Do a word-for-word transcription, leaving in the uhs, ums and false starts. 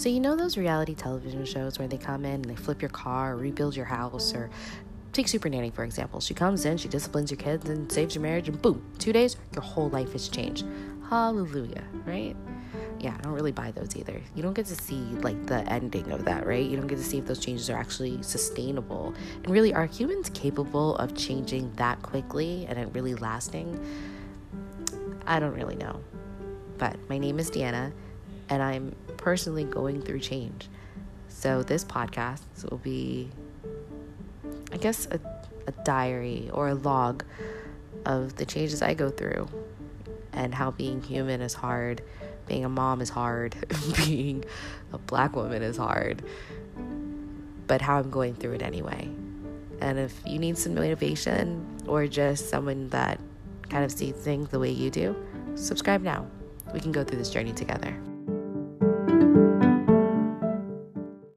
So you know those reality television shows where they come in and they flip your car or rebuild your house, or take Super Nanny, for example. She comes in, she disciplines your kids and saves your marriage, and boom, two days, your whole life has changed. Hallelujah, right? Yeah, I don't really buy those either. You don't get to see, like, the ending of that, right? You don't get to see if those changes are actually sustainable. And really, are humans capable of changing that quickly and it really lasting? I don't really know. But my name is Deanna, and I'm personally going through change. So this podcast will be, I guess, a, a diary or a log of the changes I go through and how being human is hard. Being a mom is hard. Being a black woman is hard. But how I'm going through it anyway. And if you need some motivation or just someone that kind of sees things the way you do, subscribe now. We can go through this journey together.